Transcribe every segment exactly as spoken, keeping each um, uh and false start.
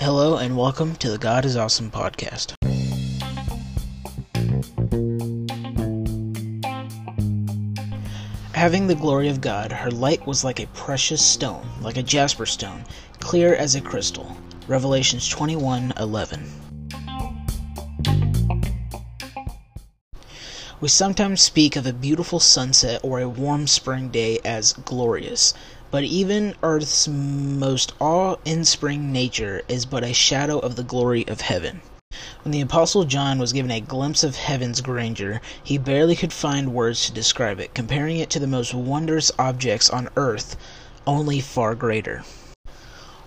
Hello and welcome to the God is Awesome podcast. Having the glory of God, her light was like a precious stone, like a jasper stone, clear as a crystal. Revelations twenty-one eleven. We sometimes speak of a beautiful sunset or a warm spring day as glorious. But even Earth's most awe-inspiring nature is but a shadow of the glory of heaven. When the Apostle John was given a glimpse of heaven's grandeur, he barely could find words to describe it, comparing it to the most wondrous objects on earth, only far greater.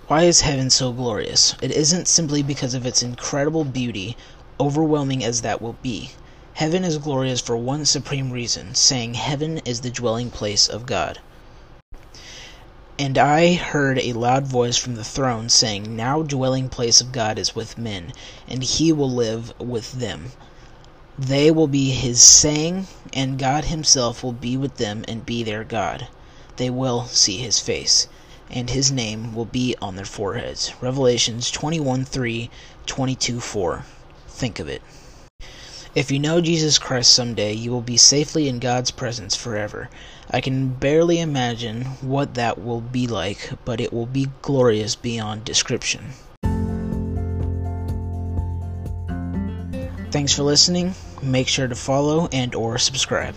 Why is heaven so glorious? It isn't simply because of its incredible beauty, overwhelming as that will be. Heaven is glorious for one supreme reason, saying heaven is the dwelling place of God. And I heard a loud voice from the throne saying, "Now dwelling place of God is with men, and he will live with them. They will be his saying, and God himself will be with them and be their God. They will see his face, and his name will be on their foreheads." Revelations twenty-one three, twenty-two four. Think of it. If you know Jesus Christ someday, you will be safely in God's presence forever. I can barely imagine what that will be like, but it will be glorious beyond description. Thanks for listening. Make sure to follow and or subscribe.